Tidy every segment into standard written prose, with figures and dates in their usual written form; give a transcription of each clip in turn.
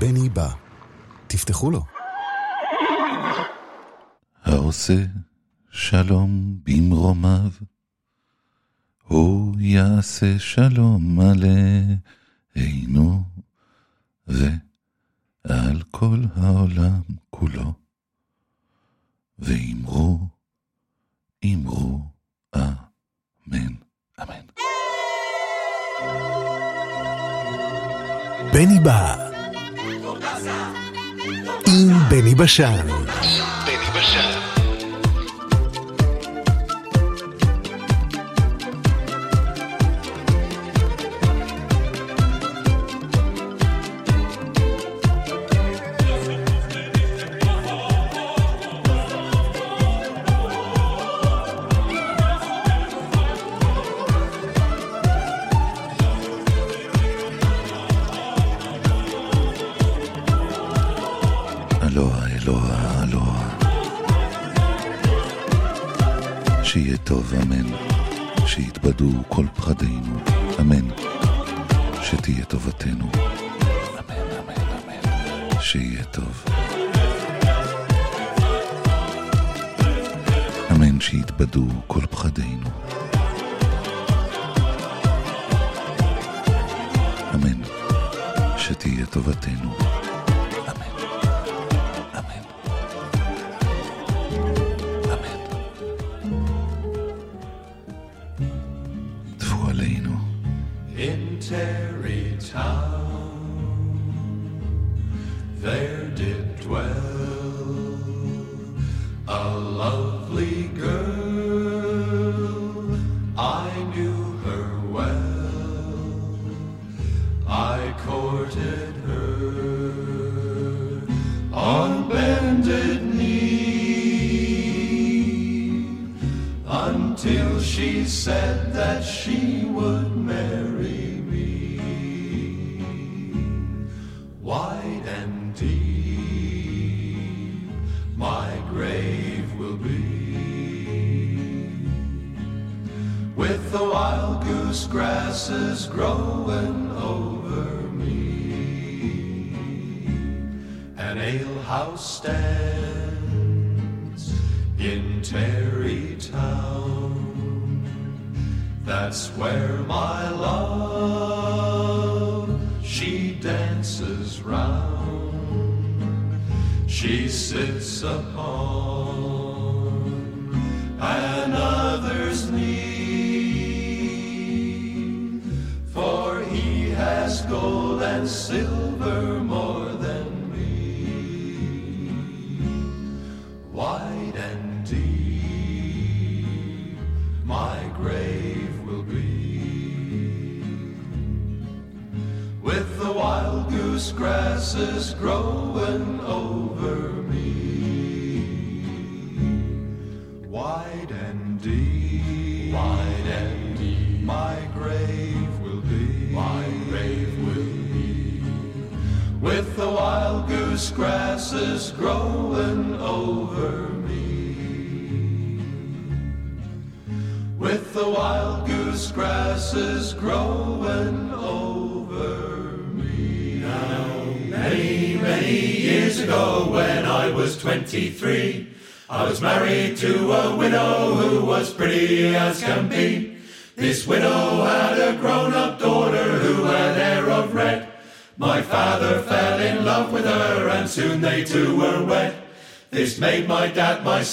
בני בא. תפתחו לו. העושה שלום במרומיו, הוא יעשה שלום עלינו ועל כל העולם כולו. ואמרו, אמרו, אמן, אמן. בני בא עם בני בשן. שיהיה טוב, אמן, שיתבדו כל פחדינו, אמן, שתהיה טובתנו, אמן, אמן, אמן, שיהיה טוב, אמן, שיתבדו כל פחדינו, אמן, שתהיה טובתנו, אמן, אמן.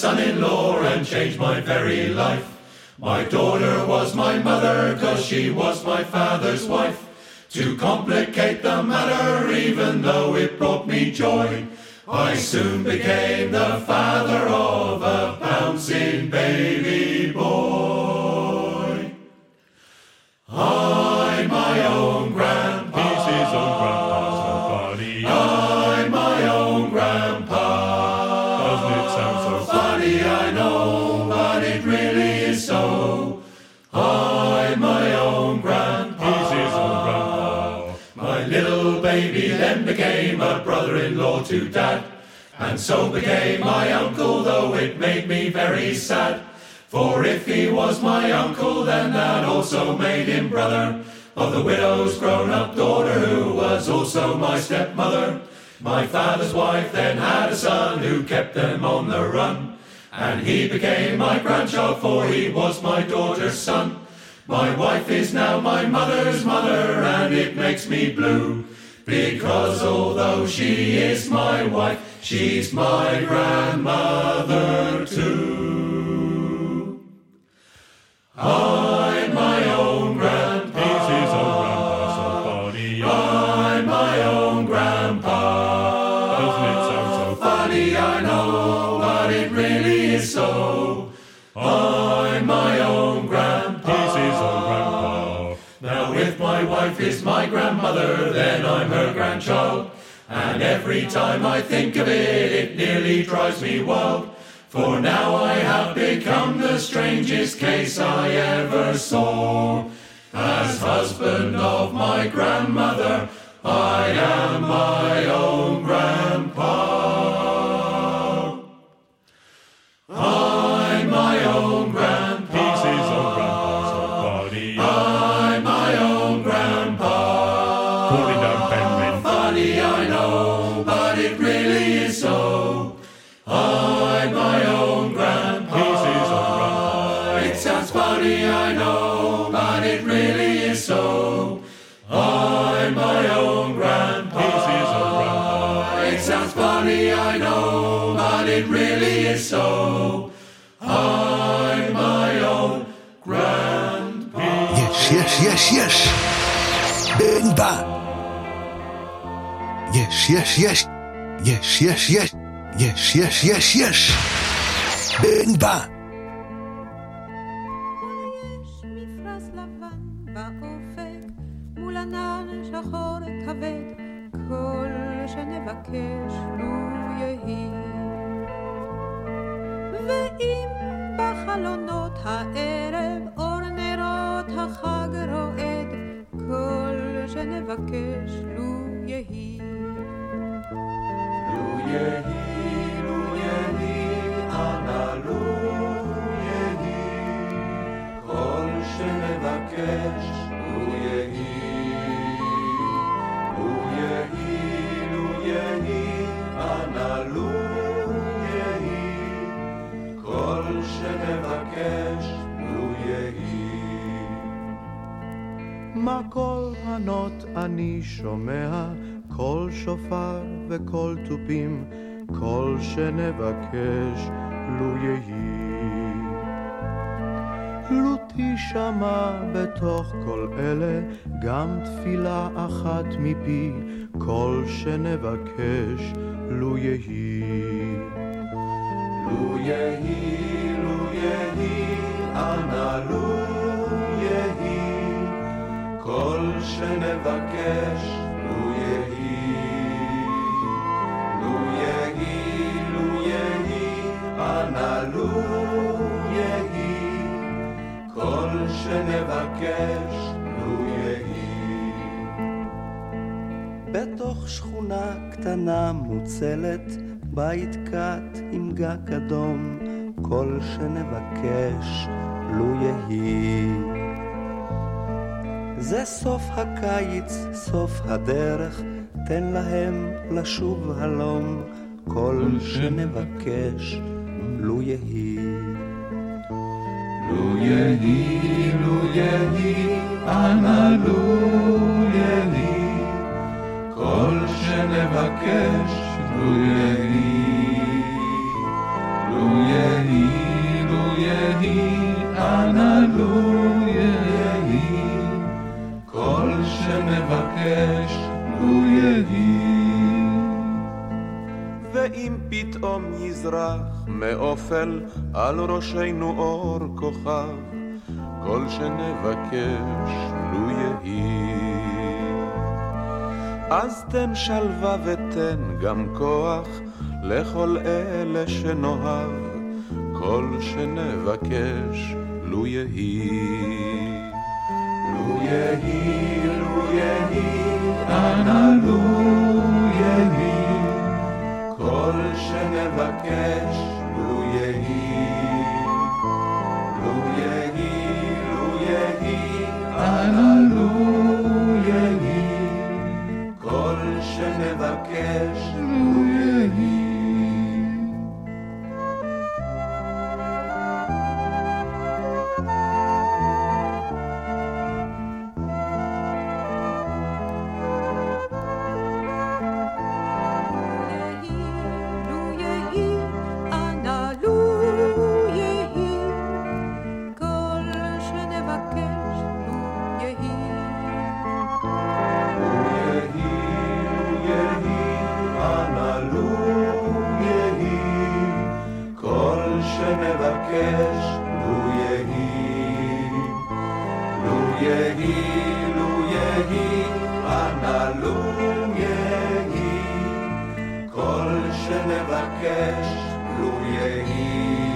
Son-in-law and changed my very life. My daughter was my mother, cause she was my father's wife. To complicate the matter, even though it brought me joy, I soon became the father of a bouncing baby boy. I'm my own grandpa. He's his own grandpa, somebody else. Then became a brother-in-law to Dad, and so became my uncle, though it made me very sad. For if he was my uncle, then that also made him brother of the widow's grown-up daughter, who was also my stepmother. My father's wife then had a son who kept them on the run, and he became my grandchild, for he was my daughter's son. My wife is now my mother's mother, and it makes me blue, because although she is my wife, she's my grandmother too. I'm my own grandpa. He's his own grandpa, so funny. I'm my own grandpa. Doesn't it sound so funny? I know, but it really is so. I'm my own grandpa. He's his own grandpa. Now if my wife is my grandmother, then I'm her grandchild. And every time I think of it, it nearly drives me wild. For now I have become the strangest case I ever saw. As husband of my grandmother, I am my own grandpa. I'm my own grandpa. He's his own grandpa's own body. I'm my own grandpa. Calling down Benjamin. Funny, I know, but it really is so. I'm my own grandpa. He's his own grandpa. It sounds funny, I know, but it really is so. I'm my own grandpa. He's his own grandpa. It sounds funny, I know, but it really is so. I'm my own grandpa. Yes. Benba. Yes. Yes. Yes. Benba. מפרש לבן באופק, מול ענן שחור כבד, כל שנבקש לו יהי. ואם בחלונות הערב אור נרות החג רועד, כל שנבקש לו יהי. לו יהי. שנבקש, לו יהי, אנא לו יהי, כל שנבקש, לו יהי. מה כל ענות אני שומע, כל שופר וכל תופים, כל שנבקש, לו יהי. לו תשמע בתוך כל אלה גם תפילה אחת מפי, כל שנבקש לו יהי. לו יהי, אנא לו יהי, כל שנבקש לו יהי. לו יהי, אנא לו שנבקש לו יהי. בתוך שכונה קטנה מוצלת, בית קט עם גג אדום, כל שנבקש לו יהי. זה סוף הקיץ, סוף הדרך, תן להם לשוב הלום, כל שנבקש לו יהי. לו יהי, אנא לו יהי, כל שנבקש לו יהי. לו יהי, אנא לו יהי, כל שנבקש לו יהי. ואם פתאום יזרח מאופל על ראשנו אור כוכב, כל שנבקש לו יהי. אז תן שלווה ותן גם כוח לכל אלה שנאהב, כל שנבקש לו יהי. לו יהי, אנא לו יהי, כל שנבקש לו יהי. לו יהי, אנא לו יהי, כל שנבקש לו יהי, ענלום יהי, כל שנבקש לו יהי,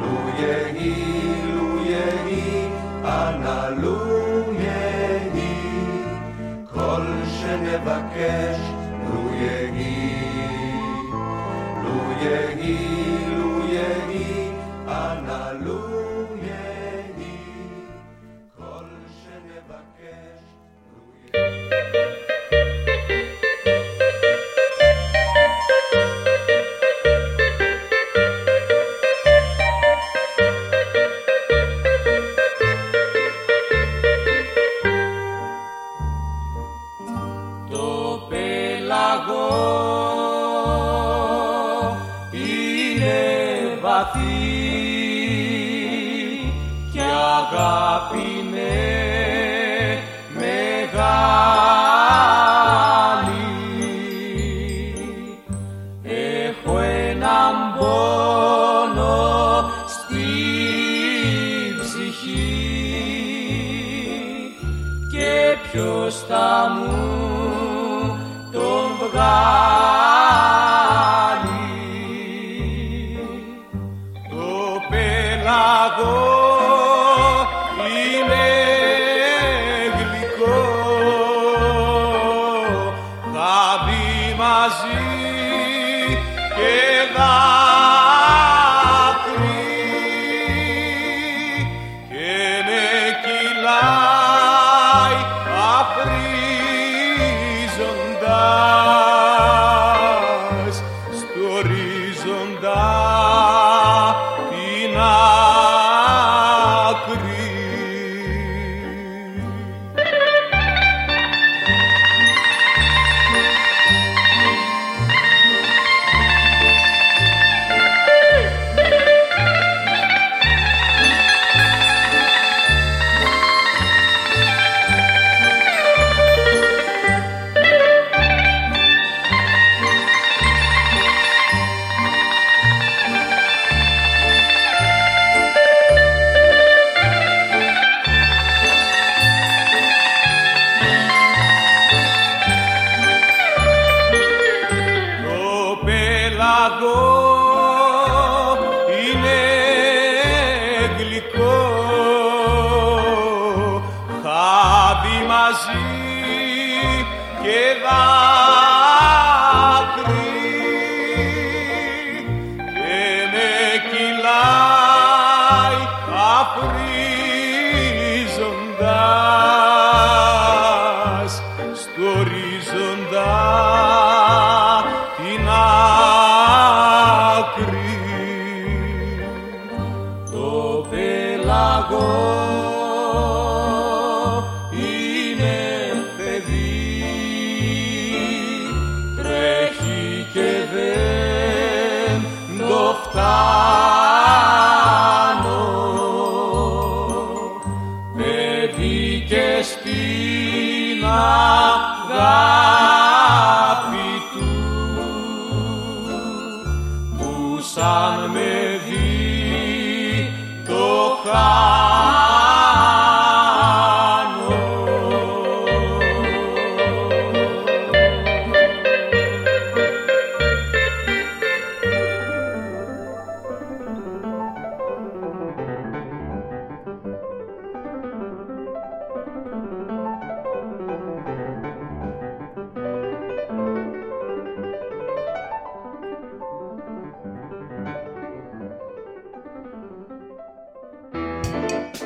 לו יהי, לו יהי, ענלום יהי, כל שנבקש לו יהי, לו יהי, לו יהי, ענלום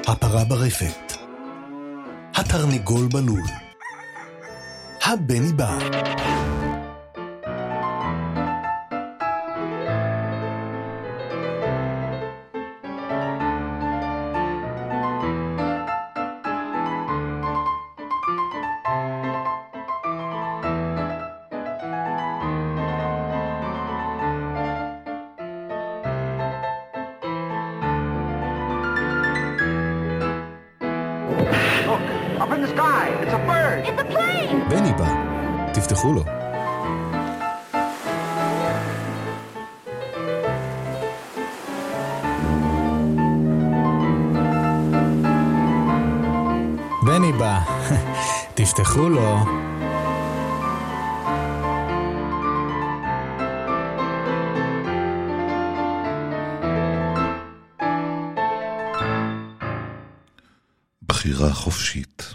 הפרה ברפת, התרנגול בלול, הבני בא. אבא, תפתחו לו. בחירה חופשית.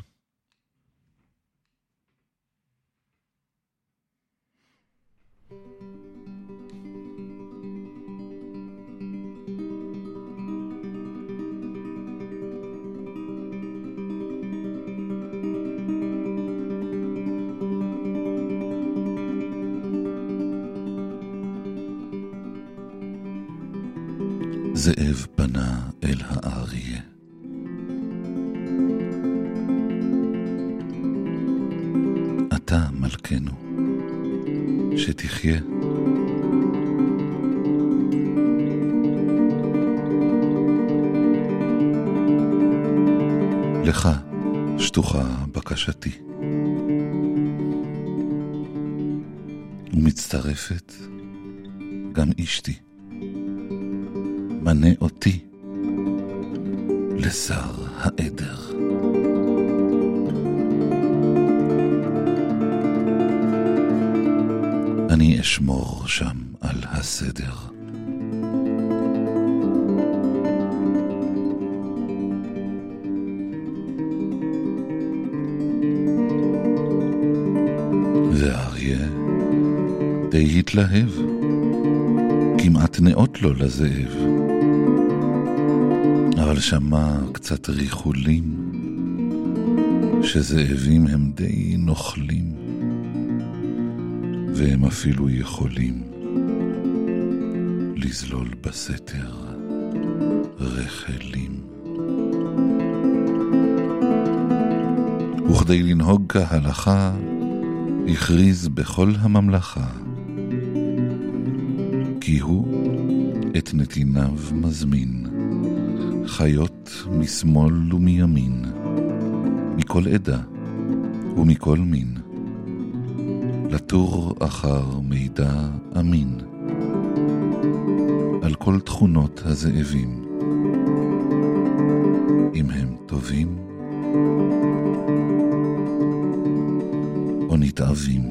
זאב פנה אל האריה. אתה מלכנו, שתחיה. לך שטוחה בקשתי, ומצטרפת גם אשתי. מנה אותי לשר העדר. אני אשמור שם על הסדר. והאריה די התלהב, כמעט נאות לו לזאב. אבל שמע קצת ריחולים שזאבים הם די נוכלים, והם אפילו יכולים לזלול בסתר רחלים. וכדי לנהוג כהלכה הכריז בכל הממלכה, כי הוא את נתיניו מזמין, חיות משמאל ומימין, מכל עדה ומכל מין, לתור אחר מידע אמין, על כל תכונות הזאבים, אם הם טובים או נתעבים.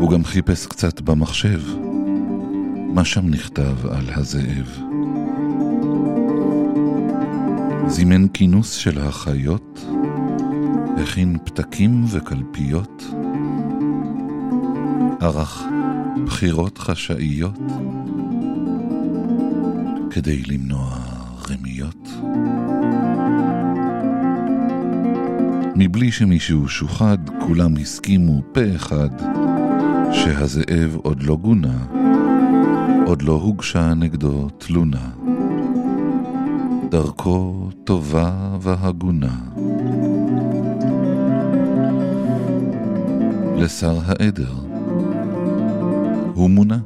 הוא גם חיפש קצת במחשב, מה שם נכתב על הזאב. זימן כינוס של החיות, הכין פתקים וקלפיות, ערך בחירות חשאיות, כדי למנוע רמיות. מבלי שמישהו שוחד, כולם הסכימו פה אחד, שהזאב עוד לא גונה, עוד לא הוגשה נגדו תלונה, דרכו טובה והגונה. לשר העדר הוא מונה.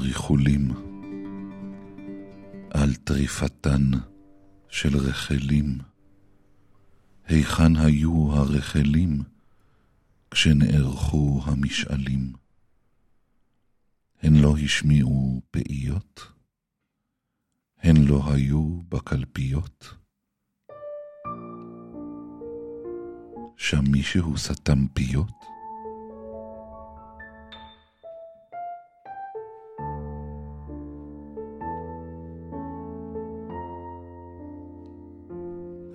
ריחולים על טריפתן של רחלים, היכן היו הרחלים כשנערכו המשאלים? הן לא השמיעו פעיות, הן לא היו בקלפיות. שם מישהו סתם פיות?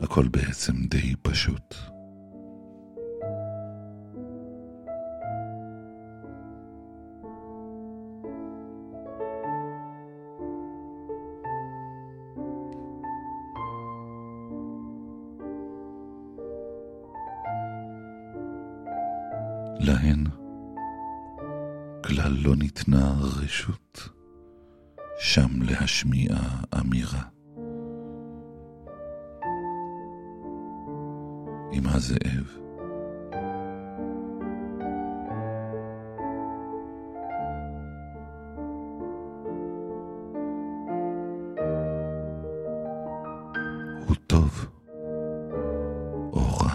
הכל בעצם די פשוט. להן כלל לא ניתנה רשות, שם להשמיע אמירה. עם הזאב. הוא טוב או רע?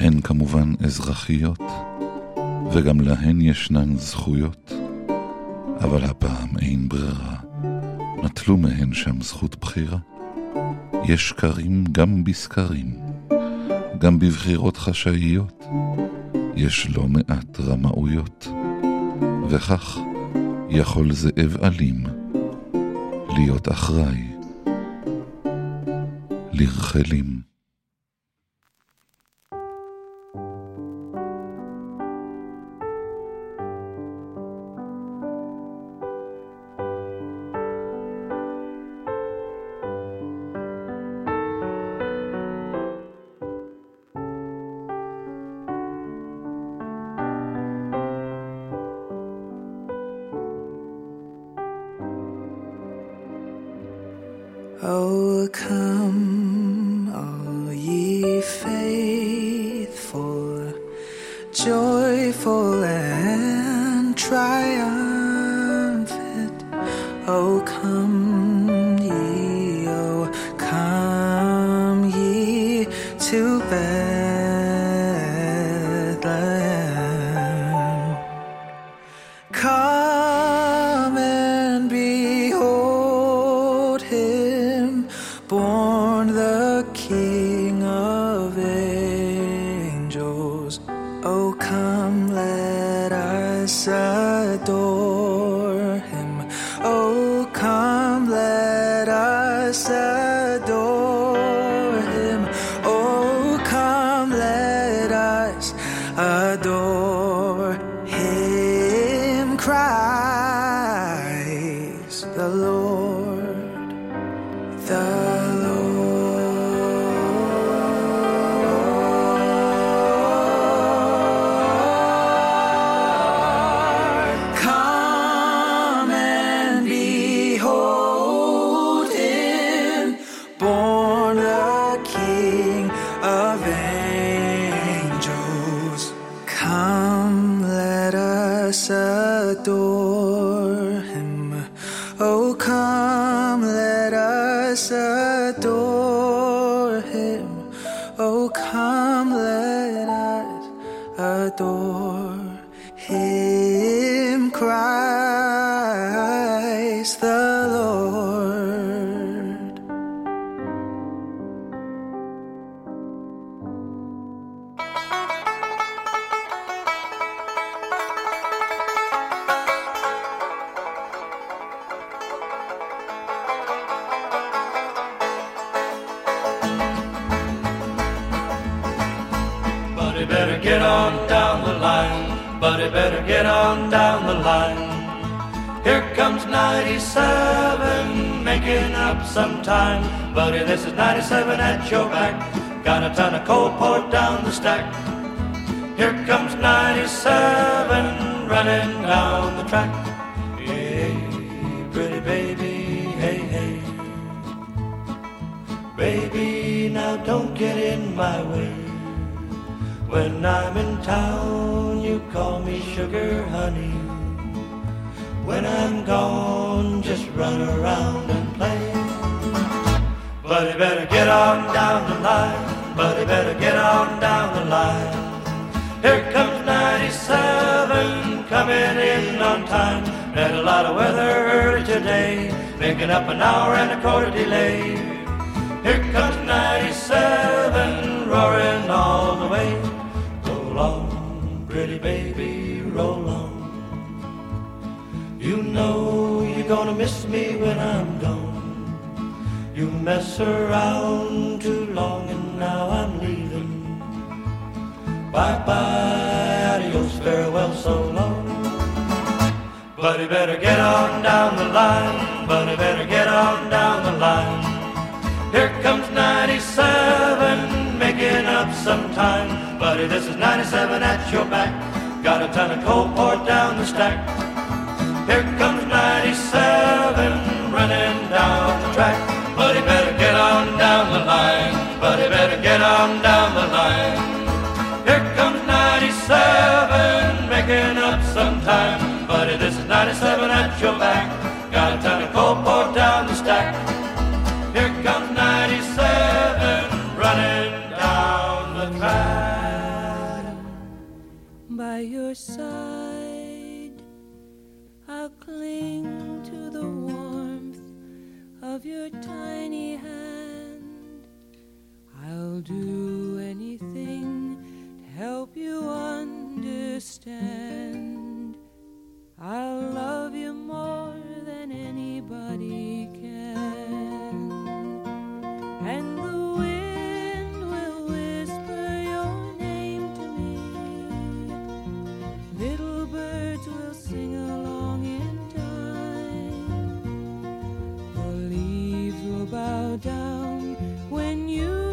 הן כמובן אזרחיות, וגם להן ישנן זכויות, אבל הפעם אין ברירה, נטלו מהן שם זכות בחירה. יש שקרים גם בסקרים, גם בבחירות חשאיות, יש לא מעט רמאויות, וכך יכול זאב אלים להיות אחראי לרחלים. Oh, come, all ye faithful, joyful and triumphant. Oh, come ye, oh, come ye to Bethlehem. Come and behold him, born the King of angels. Oh, come, let us adore him. Oh, come, let us adore him. Oh, come, let us adore him. Christ the Lord, the adore him. Oh, come, let us adore him. Oh, come, let us adore him. Christ the Lord. Better get on down the line, buddy, better get on down the line. Here comes 97, making up some time. Buddy, this is 97 at your back. Got a ton of cold port down the stack. Here comes 97, running down the track. Hey, pretty baby, hey, hey. Baby, now don't get in my way. When I'm in town, you call me sugar honey. When I'm gone, just run around and play. Buddy, better get on down the line. Buddy, better get on down the line. Here comes 97, coming in on time. Had a lot of weather early today, making up an hour and a quarter delay. Here comes 97, roaring all the way. Roll on, pretty baby, roll on. You know you're gonna miss me when I'm gone. You mess around too long and now I'm leaving. Bye-bye. But he better get on down the line, but he better get on down the line. Here comes 97, making up some time. Buddy, this is 97 at your back. Got a ton of coal poured down the stack. Here comes 97, running down the track. But he better get on down the line, but he better get on down the line. Here comes 97, making up some time. Buddy, this is 97 at your back. Got a ton of coal poured down the stack. Here comes 97 running down the track. By your side, I'll cling to the warmth of your tiny hand. I'll do anything to help you understand. I'll love you more than anybody can. And the wind will whisper your name to me. Little birds will sing along in time. The leaves will bow down when you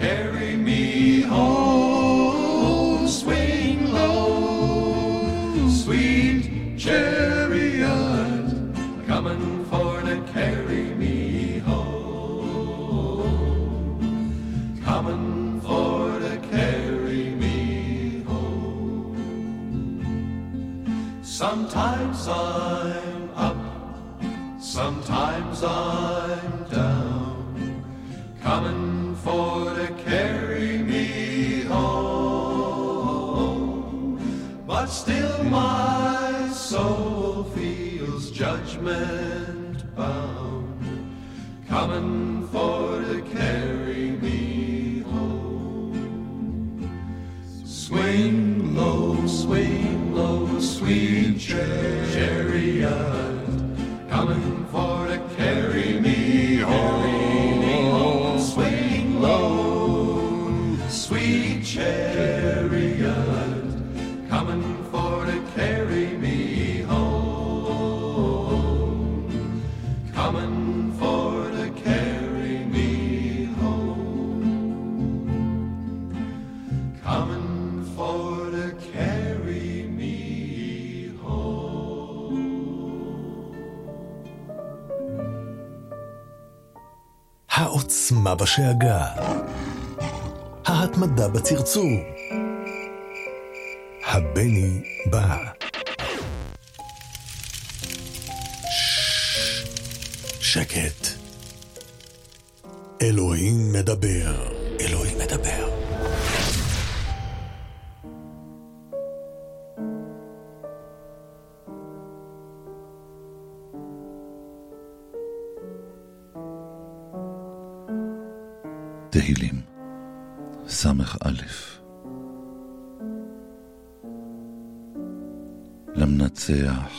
carry me home, swing low, Sometimes I'm up, sometimes I'm down, coming for to carry me home. But still my soul feels judgment bound, coming for to carry me home. Swing low, swing low, sweet chariot, coming for to carry me home. Swing low, sweet chariot, coming for to carry me home. Coming for to carry me home. Coming for to carry. העוצמה בשאגה, ההתמדה בצרצור, הבני בא. שקט. אלוהים מדבר, אלוהים מדבר. תהילים סמך א'. למנצח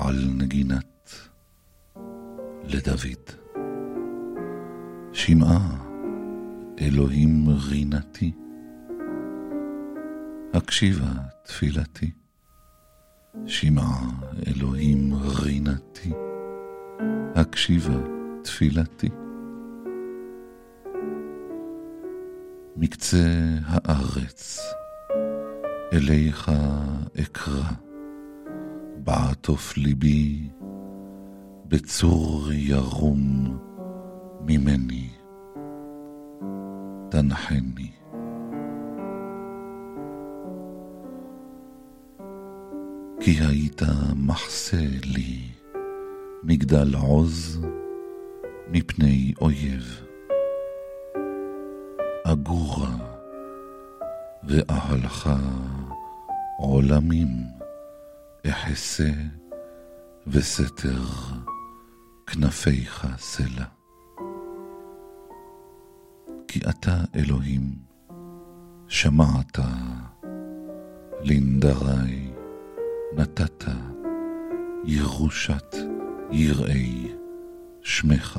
על נגינת לדוד. שמעה אלוהים רינתי, הקשיבה תפילתי. שמעה אלוהים רינתי, הקשיבה תפילתי. מקצה הארץ אליך אקרא, בעטוף ליבי בצור ירום ממני תנחני. כי היית מחסה לי מגדל עוז מפני אויב, אגורה ואהלך עולמים אחסה, וסתר כנפיך סלע. כי אתה אלוהים שמעת, לנדרי נתת, ירושת יראי שמך.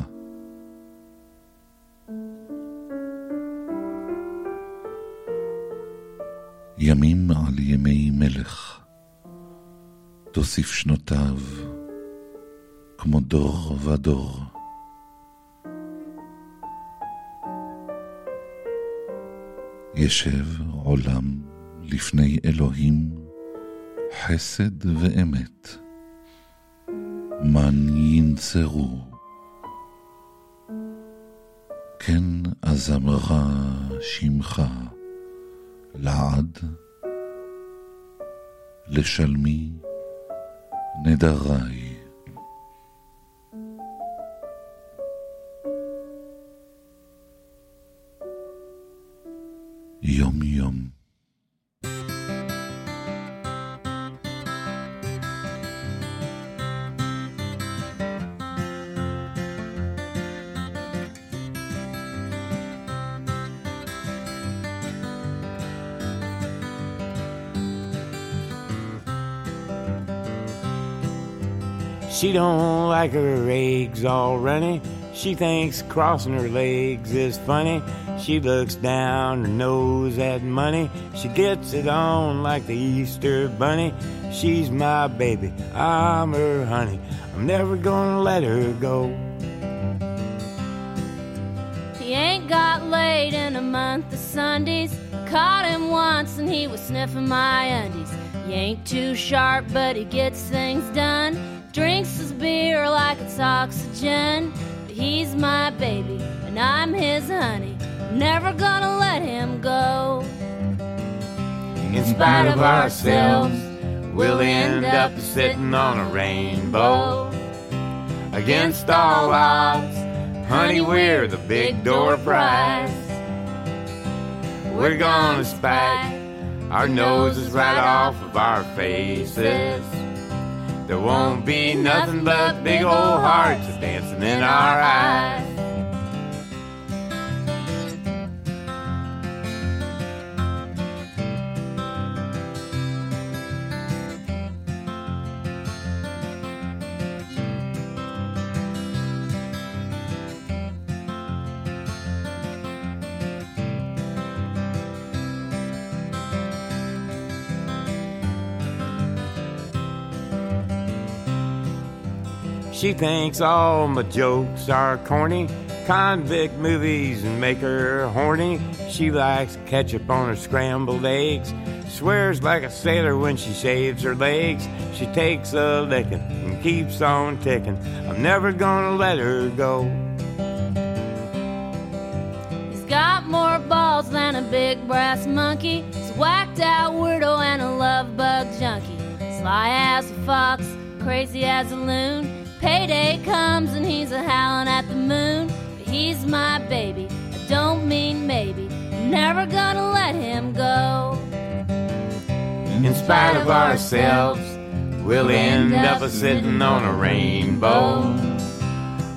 ימים על ימי מלך, תוסיף שנותיו כמו דור ודור. ישב עולם לפני אלוהים, חסד ואמת, מן ינצרו. כן אזמרה שמך לעד, לשלמי נדרי. יום יום. She don't like her eggs all runny. She thinks crossing her legs is funny. She looks down her nose at money. She gets it on like the Easter bunny. She's my baby, I'm her honey. I'm never gonna let her go. He ain't got laid in a month of Sundays. Caught him once and he was sniffing my undies. He ain't too sharp but he gets things done. Drinks his beer like it's oxygen. But he's my baby and I'm his honey. Never gonna let him go. In spite of ourselves, we'll end up sitting on a rainbow. Against all odds, honey, we're the big door prize. We're gonna spike our noses right off of our faces. There won't be nothing but big old hearts dancing in our eyes. She thinks all my jokes are corny, convict movies make her horny. She likes ketchup on her scrambled eggs, swears like a sailor when she shaves her legs. She takes a lickin' and keeps on tickin'. I'm never gonna let her go. He's got more balls than a big brass monkey. He's a whacked out weirdo and a love bug junkie. Sly as a fox, crazy as a loon. Payday comes and he's a-howling at the moon. But he's my baby, I don't mean maybe. I'm never gonna let him go. In spite of ourselves, we'll end up a-sitting on a rainbow.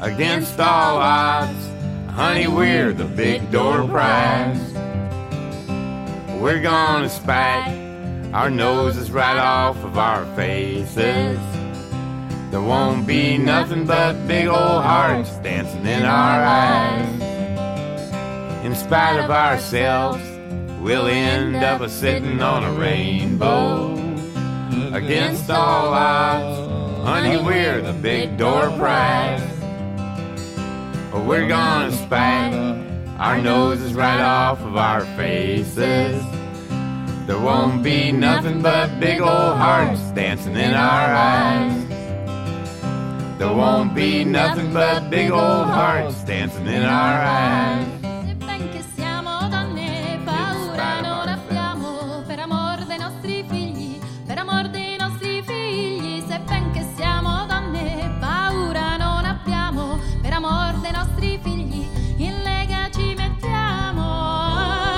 Against all odds, honey, we're the big door prize. We're gonna spike our noses right off of our faces. There won't be nothing but big old hearts dancing in our eyes. In spite of ourselves, we'll end up a-sitting on a rainbow. Against all odds, honey, we're the big door prize. We're gonna spike our noses right off of our faces. There won't be nothing but big old hearts dancing in our eyes. There won't be nothing but big old hearts dancing in our eyes. Se ben che siamo donne, paura non abbiamo, per amor dei nostri figli, per amor dei nostri figli. Se ben che siamo donne, paura non abbiamo, per amor dei nostri figli, in lega ci mettiamo.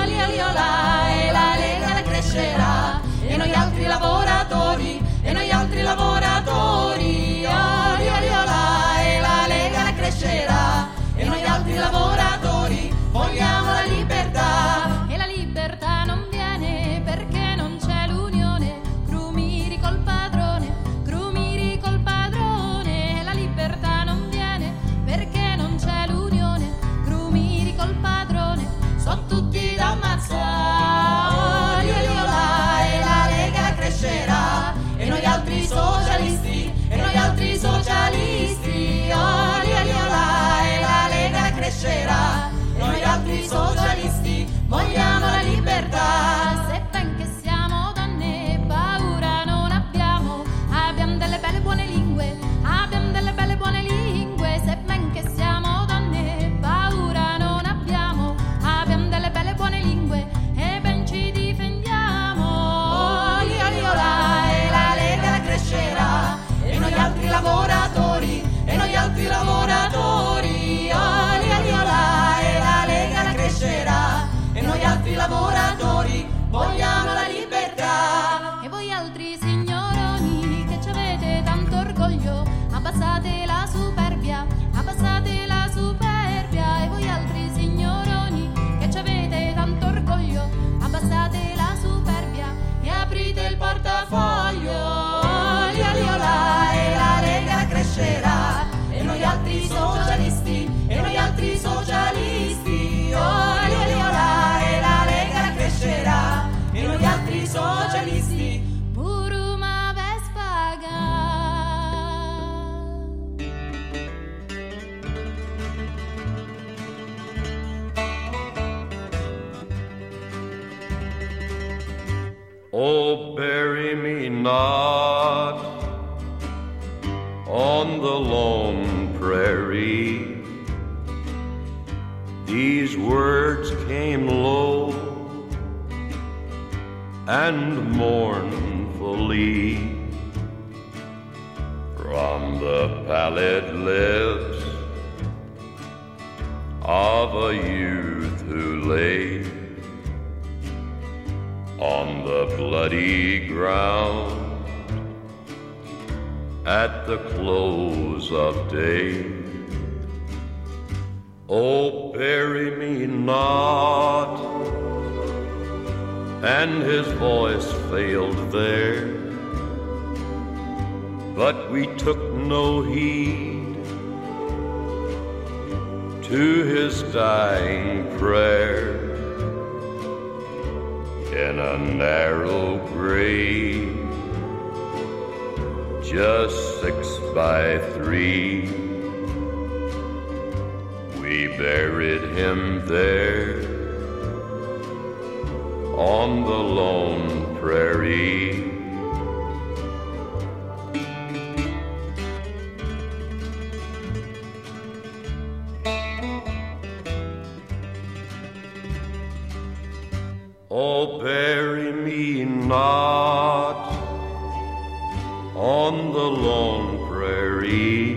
L'Aliola e la Lega la crescerà, e noi altri lavoratori, e noi altri lavoratori. E noi altri lavoratori vogliamo la libertà. E la libertà non viene perché non c'è l'unione. Crumiri col padrone, crumiri col padrone. E la libertà non viene perché non c'è l'unione. Crumiri col padrone, sono tutti da ammazzare. E la Lega crescerà, e noi altri socialisti, e noi altri socialisti. Crescerà, noi altri socialisti vogliamo la libertà. Se ben che siamo donne, paura non abbiamo, abbiamo delle belle buone lingue, abbiamo delle belle buone lingue. Se ben che siamo donne, paura non abbiamo, abbiamo delle belle buone lingue e ben ci difendiamo. L'Aliola e la Lega crescerà, e noi altri lavoratori, e noi altri lavoratori. Lavoratori vogliamo la libertà. E voi altri signoroni che ci avete tanto orgoglio, abbassate la superbia, abbassate la superbia. E voi altri signoroni che ci avete tanto orgoglio, abbassate la superbia e aprite il portafoglio. L'Aliola e la Lega crescerà, e noi altri socialisti, e noi altri socialisti. L'Aliola e la Lega crescerà, e noi altri socialisti. Buruma Vespaga. Oh, bury me not on the lone prairie. These words came low and mournful. peacefully from the pallid lips of a youth who lay on the bloody ground at the close of day. Oh, bury me not, and his voice failed there, but we took no heed to his dying prayer. In a narrow grave, just 6 by 3, we buried him there on the lone prairie. Oh, bury me not on the lone prairie,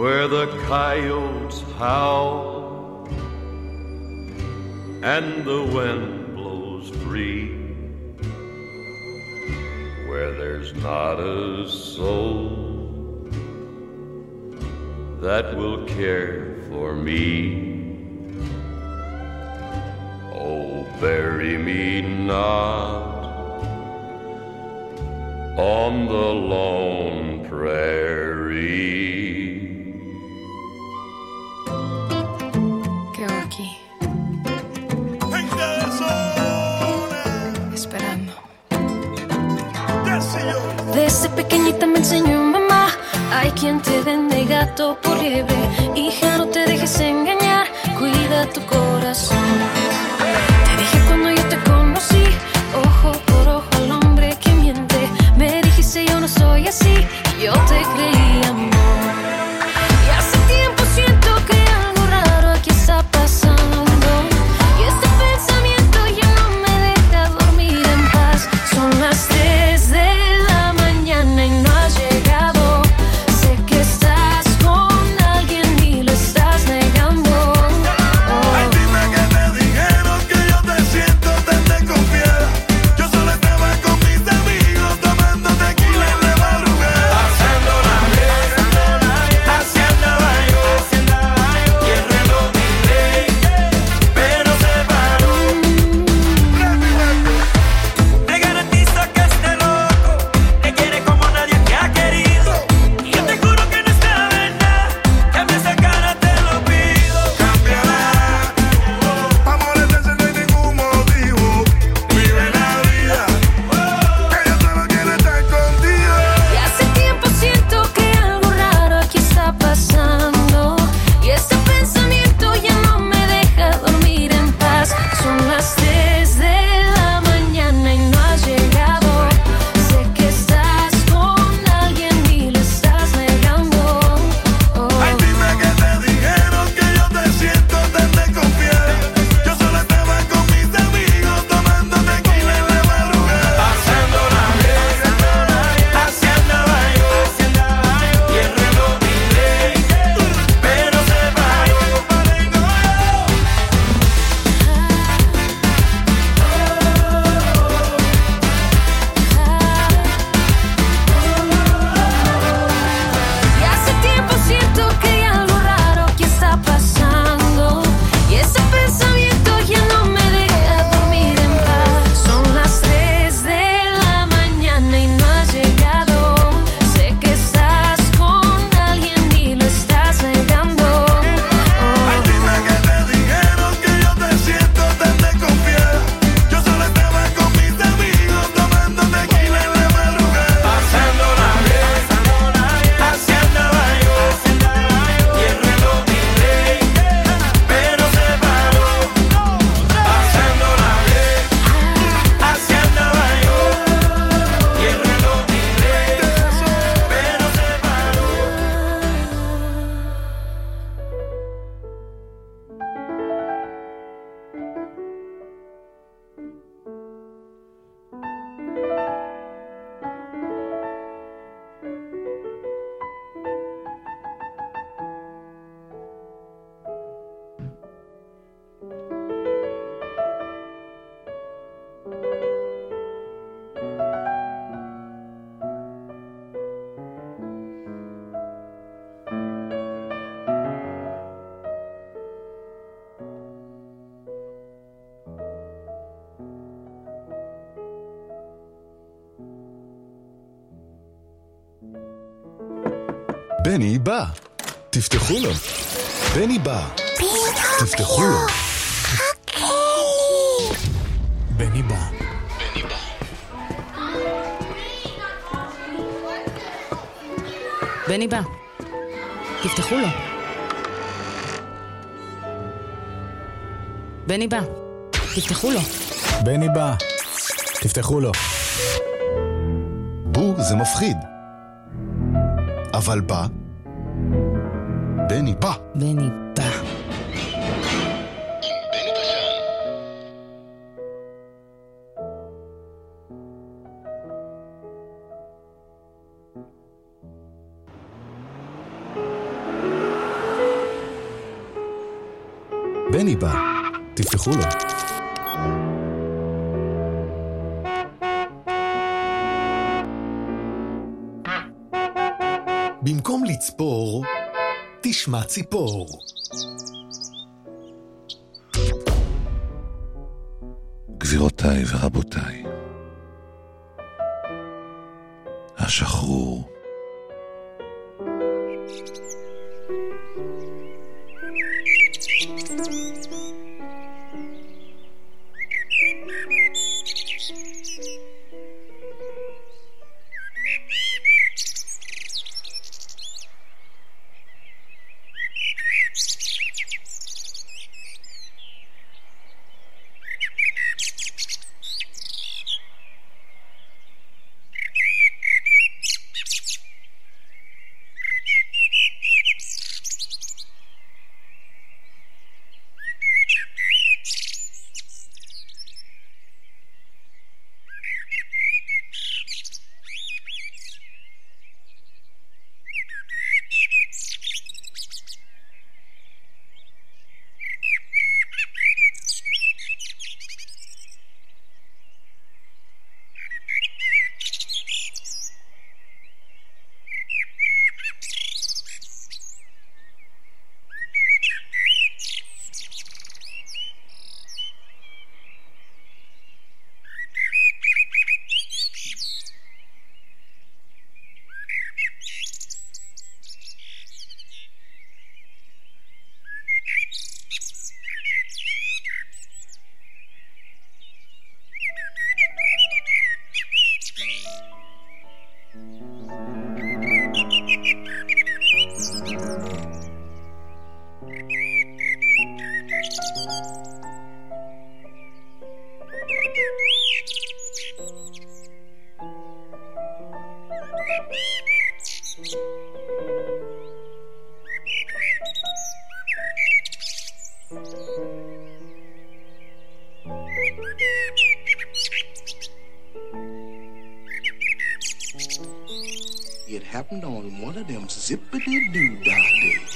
where the coyotes howl and the wind blows free, where there's not a soul that will care for me. Oh, bury me not on the lone prairie. Georgi. Esperando. Desde pequeñita me enseñó mamá, hay quien te vende gato por liebre. Hija, no te dejes engañar, cuida tu corazón. Yo te creí, amor, y hace tiempo siento que algo raro aquí está pasando, y este pensamiento ya no me deja dormir en paz. Son las 3 de la mañana y no has llegado. Sé que estás con alguien y lo estás negando. Ay, dime que te dije בני בא, תפתחו לו. בני בא, תפתחו לו. בני בא. בני בא, תפתחו לו. בני בא, תפתחו לו. בני בא, תפתחו לו. בו זה מפחיד, אבל בא, בני בא. בני בא. בני בא, תפתחו לו. במקום לצפור, תשמע ציפור. גבירותיי ורבותיי, השחרור. It happened on one of them zippity-doo-dah days.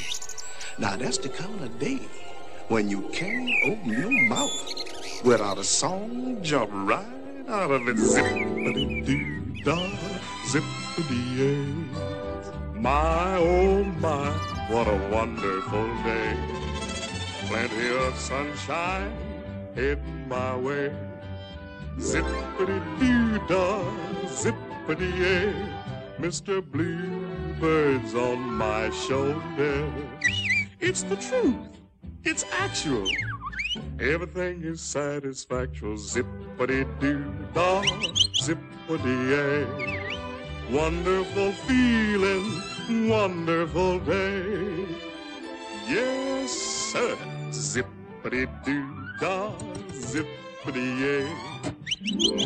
Now that's the kind of day when you can't open your mouth without a song jump right out of it. Zippity-doo-dah, zippity-yes. My, oh my, what a wonderful day. Plenty of sunshine in my way. Zippity-doo-dah, zippity-yes. Mr. Bluebird's on my shoulder. It's the truth. It's actual. Everything is satisfactual. Zippity-doo-dah, zippity-yay. Wonderful feeling, wonderful day. Yes, sir. Zippity-doo-dah, zippity-yay.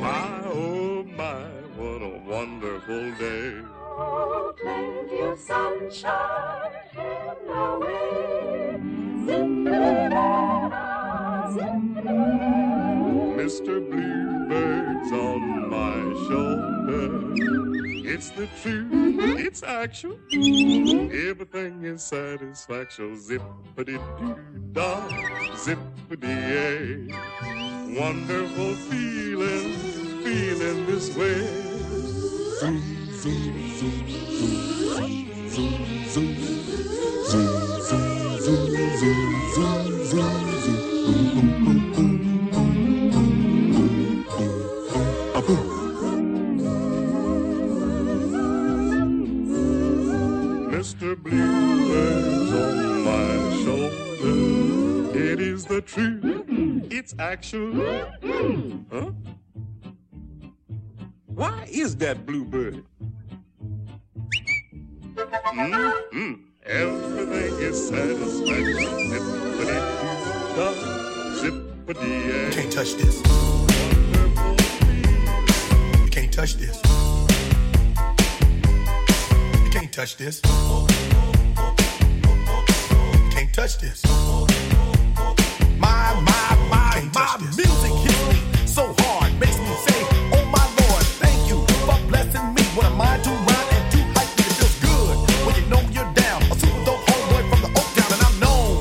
My, oh my. What a wonderful day. Oh, plenty of sunshine in our way. Zippity-doo-dah, zippity-yay. Mr. Bluebird's on my shoulder. It's the truth, it's actual. Everything is satisfactual. Zippity-doo-dah, zippity-yay. Wonderful feeling. Feeling this way. Zoom, zoom, zoom, zoom, zoom, zoom, zoom, zoom, zoom, zoom, zoom, zoom, zoom. Mr. the truth. It's action. Huh? Why is that bluebird? Everything is satisfactory. Zippity-doo-dah, zippity-ay. You can't touch this. You can't touch this. You can't touch this. You can't touch this. My music hits me so hard, makes me say, oh my Lord, thank you for blessing me with a mind to rhyme and to hype me. It feels good when you know you're down. A super dope homeboy from the Oak Town, and I'm known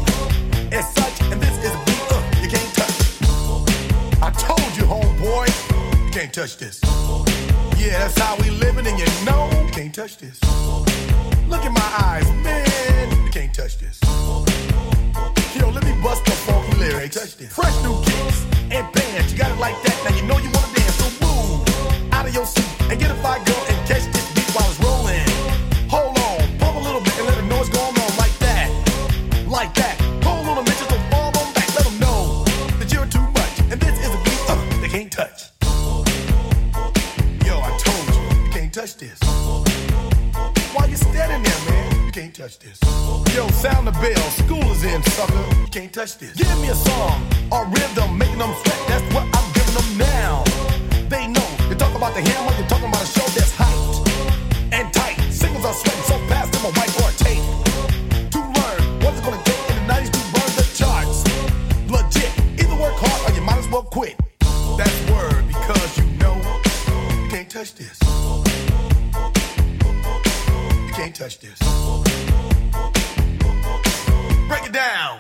as such. And this is a beat you can't touch. I told you, homeboy, you can't touch this. Yeah, that's how we living, and you know you can't touch this. Look in my eyes, man, you can't touch this. Yo, let me bust the funky lyrics. Fresh new kicks and bands. You got it like that. Now you know you want to dance. So move out of your seat and get a fire girl and catch this beat while it's rolling. Hold on, pump a little bit and let them know what's going on like that. Like that. Hold on a minute, just don't fall on back. Let them know that you're too much. And this is a beat they can't touch. Yo, I told you, you can't touch this. Why you standing there, man? Can't touch this. Yo, sound the bell. School is in, sucker. You can't touch this. Give me a song, a rhythm, making them sweat. That's what I'm giving them now. They know. You talk about the hammer, you're talking about a show that's hyped and tight. Singles are sweating so fast, I'm a whiteboard tape. To learn what it's gonna take in the 90s to burn the charts. Legit. Either work hard or you might as well quit. That's word, because you know you can't touch this. You can't touch this. Break it down.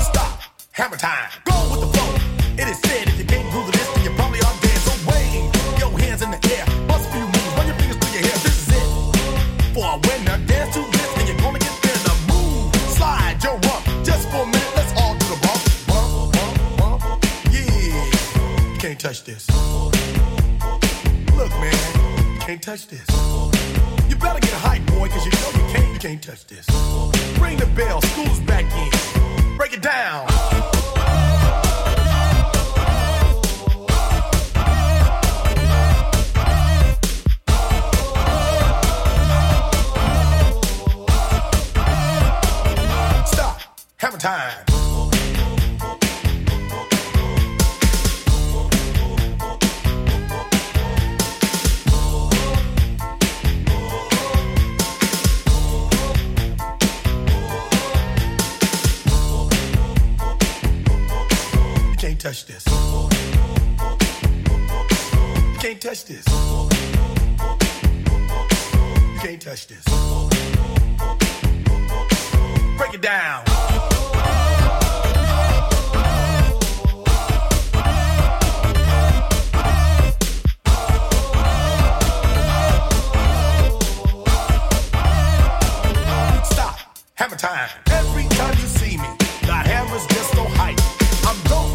Stop. Hammer time. Go with the flow. It is said if you can't groove to this, then you probably are dead. So wave your hands in the air. Bust a few moves. Run your fingers through your hair. This is it. For a winner, dance to this, and you're gonna get there. Now move. Slide your rump. Just for a minute. Can't touch this. Look, man, can't touch this. You better get hype, boy, cause you know you can't touch this. Ring the bell, school's back in. Break it down. Stop. Hammer time. You can't touch this. You can't touch this. You can't touch this. Break it down. Stop. Hammer time. Every time you see me, the hammer's just so hype. I'm dope.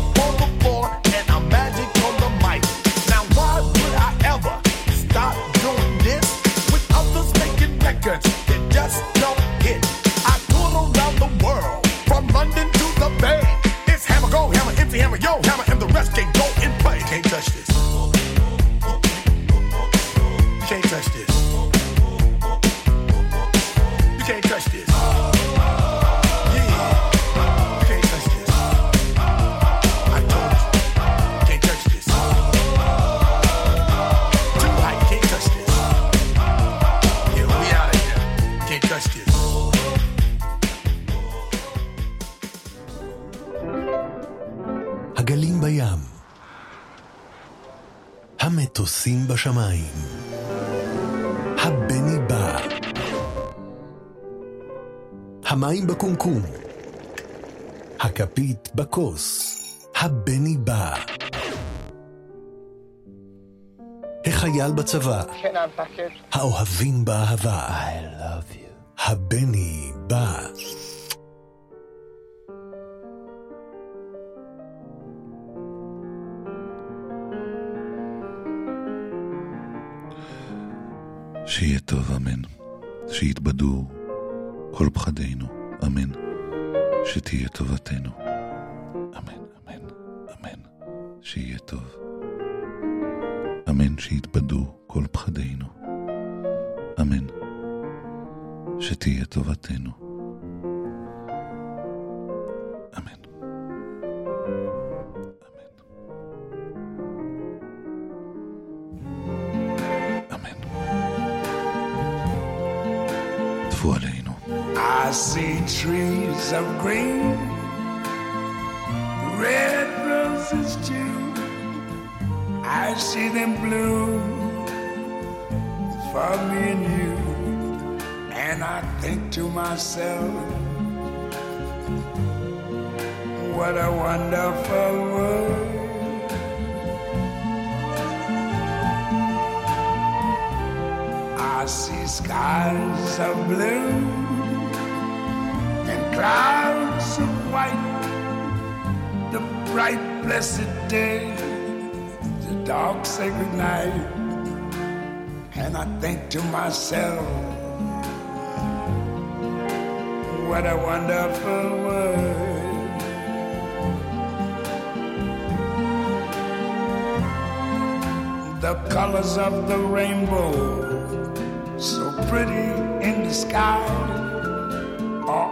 המטוסים בשמיים. הבני בא. המים בקומקום. הכפית בקוס. הבני בא. החייל בצבא. האוהבים באהבה. I love you. הבני בא. שיהיה טוב, אמן. שיתבדו כל פחדינו, אמן. שתהיה טובתנו, אמן, אמן, אמן. שיהיה טוב, אמן. שיתבדו כל פחדינו, אמן. שתהיה טובתנו, אמן. I see trees of green, red roses too. I see them bloom for me and you. And I think to myself, what a wonderful world. I see skies of blue, clouds of white, the bright blessed day, the dark sacred night, and I think to myself, what a wonderful world. The colors of the rainbow, so pretty in the sky, are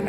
and